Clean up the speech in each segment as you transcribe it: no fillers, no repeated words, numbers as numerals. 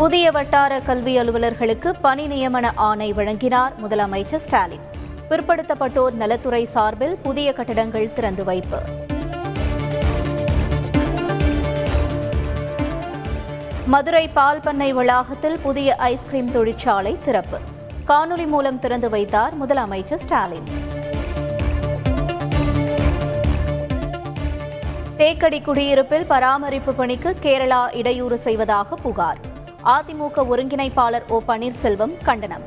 புதிய வட்டார கல்வி அலுவலர்களுக்கு பணி நியமன ஆணை வழங்கினார் முதலமைச்சர் ஸ்டாலின். பிற்படுத்தப்பட்டோர் நலத்துறை சார்பில் புதிய கட்டடங்கள் திறந்து வைப்பு. மதுரை பால் பண்ணை வளாகத்தில் புதிய ஐஸ்கிரீம் தொழிற்சாலை திறப்பு. காணொலி மூலம் திறந்து வைத்தார் முதலமைச்சர் ஸ்டாலின். தேக்கடி குடியிருப்பில் பராமரிப்பு பணிக்கு கேரளா இடையூறு செய்வதாக புகார். அதிமுக ஒருங்கிணைப்பாளர் ஒ பன்னீர்செல்வம் கண்டனம்.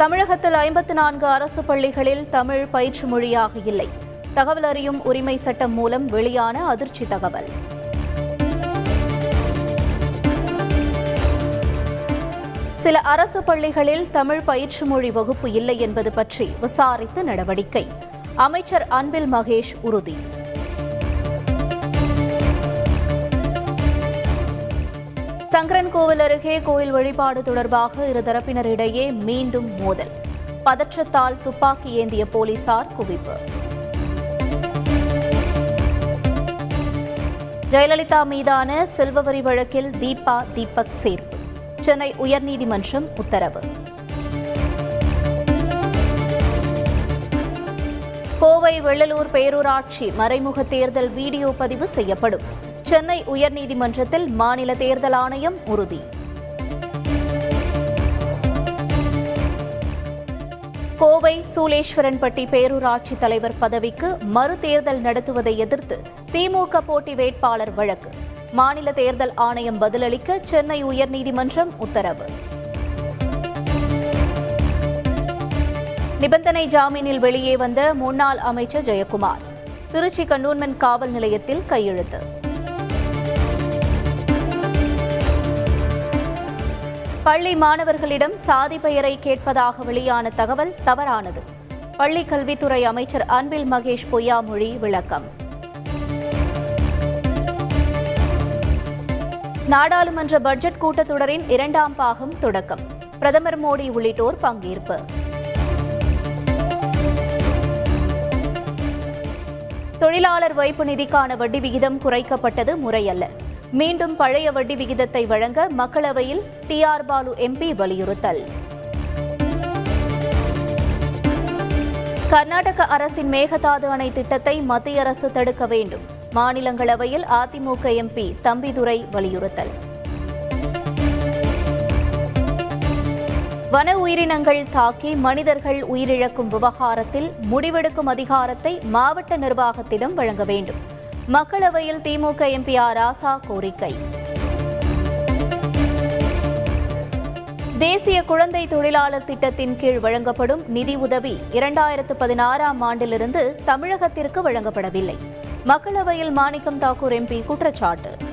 தமிழகத்தில் 54 அரசு பள்ளிகளில் தமிழ் பயிற்று மொழியாக இல்லை. தகவல் அறியும் உரிமை சட்டம் மூலம் வெளியான அதிர்ச்சி தகவல். சில அரசு பள்ளிகளில் தமிழ் பயிற்று மொழி வகுப்பு இல்லை என்பது பற்றி விசாரித்து நடவடிக்கை. அமைச்சர் அன்பில் மகேஷ் உறுதி. சங்கரன்கோவில் அருகே கோயில் வழிபாடு தொடர்பாக இருதரப்பினரிடையே மீண்டும் மோதல். பதற்றத்தால் துப்பாக்கி ஏந்திய போலீசார் குவிப்பு. ஜெயலலிதா மீதான செல்வவரி வழக்கில் தீபா தீபக் சேர்ப்பு. சென்னை உயர்நீதிமன்றம் உத்தரவு. கோவை வெள்ளலூர் பேரூராட்சி மறைமுக தேர்தல் வீடியோ பதிவு செய்யப்படும். சென்னை உயர்நீதிமன்றத்தில் மாநில தேர்தல் ஆணையம் உறுதி. கோவை சூளேஸ்வரன்பட்டி பேரூராட்சி தலைவர் பதவிக்கு மறுதேர்தல் நடத்துவதை எதிர்த்து திமுக போட்டி வேட்பாளர் வழக்கு. மாநில தேர்தல் ஆணையம் பதிலளிக்க சென்னை உயர்நீதிமன்றம் உத்தரவு. நிபந்தனை ஜாமீனில் வெளியே வந்த முன்னாள் அமைச்சர் ஜெயக்குமார் திருச்சி கன்னோன்மன் காவல் நிலையத்தில் கையெழுத்து. பள்ளி மாணவர்களிடம் சாதி பெயரை கேட்பதாக வெளியான தகவல் தவறானது. பள்ளி கல்வித்துறை அமைச்சர் அன்பில் மகேஷ் பொய்யாமொழி விளக்கம். நாடாளுமன்ற பட்ஜெட் கூட்டத்தொடரின் 2ஆம் பாகம் தொடக்கம். பிரதமர் மோடி உள்ளிட்டோர் பங்கேற்பு. தொழிலாளர் வைப்பு நிதிக்கான வட்டி விகிதம் குறைக்கப்பட்டது முறையல்ல. மீண்டும் பழைய வட்டி விகிதத்தை வழங்க மக்களவையில் டி ஆர் பாலு எம்பி வலியுறுத்தல். கர்நாடக அரசின் மேகதாது அணை திட்டத்தை மத்திய அரசு தடுக்க வேண்டும். மாநிலங்களவையில் அதிமுக எம்பி தம்பிதுரை வலியுறுத்தல். வன உயிரினங்கள் தாக்கி மனிதர்கள் உயிரிழக்கும் விவகாரத்தில் முடிவெடுக்கும் அதிகாரத்தை மாவட்ட நிர்வாகத்திடம் வழங்க வேண்டும். மக்களவையில் திமுக எம்பி ராசா கோரிக்கை. தேசிய குழந்தை தொழிலாளர் திட்டத்தின் கீழ் வழங்கப்படும் நிதி உதவி 2016ஆம் ஆண்டிலிருந்து தமிழகத்திற்கு வழங்கப்படவில்லை. மக்களவையில் மாணிக்கம் தாகூர் எம்பி குற்றச்சாட்டு.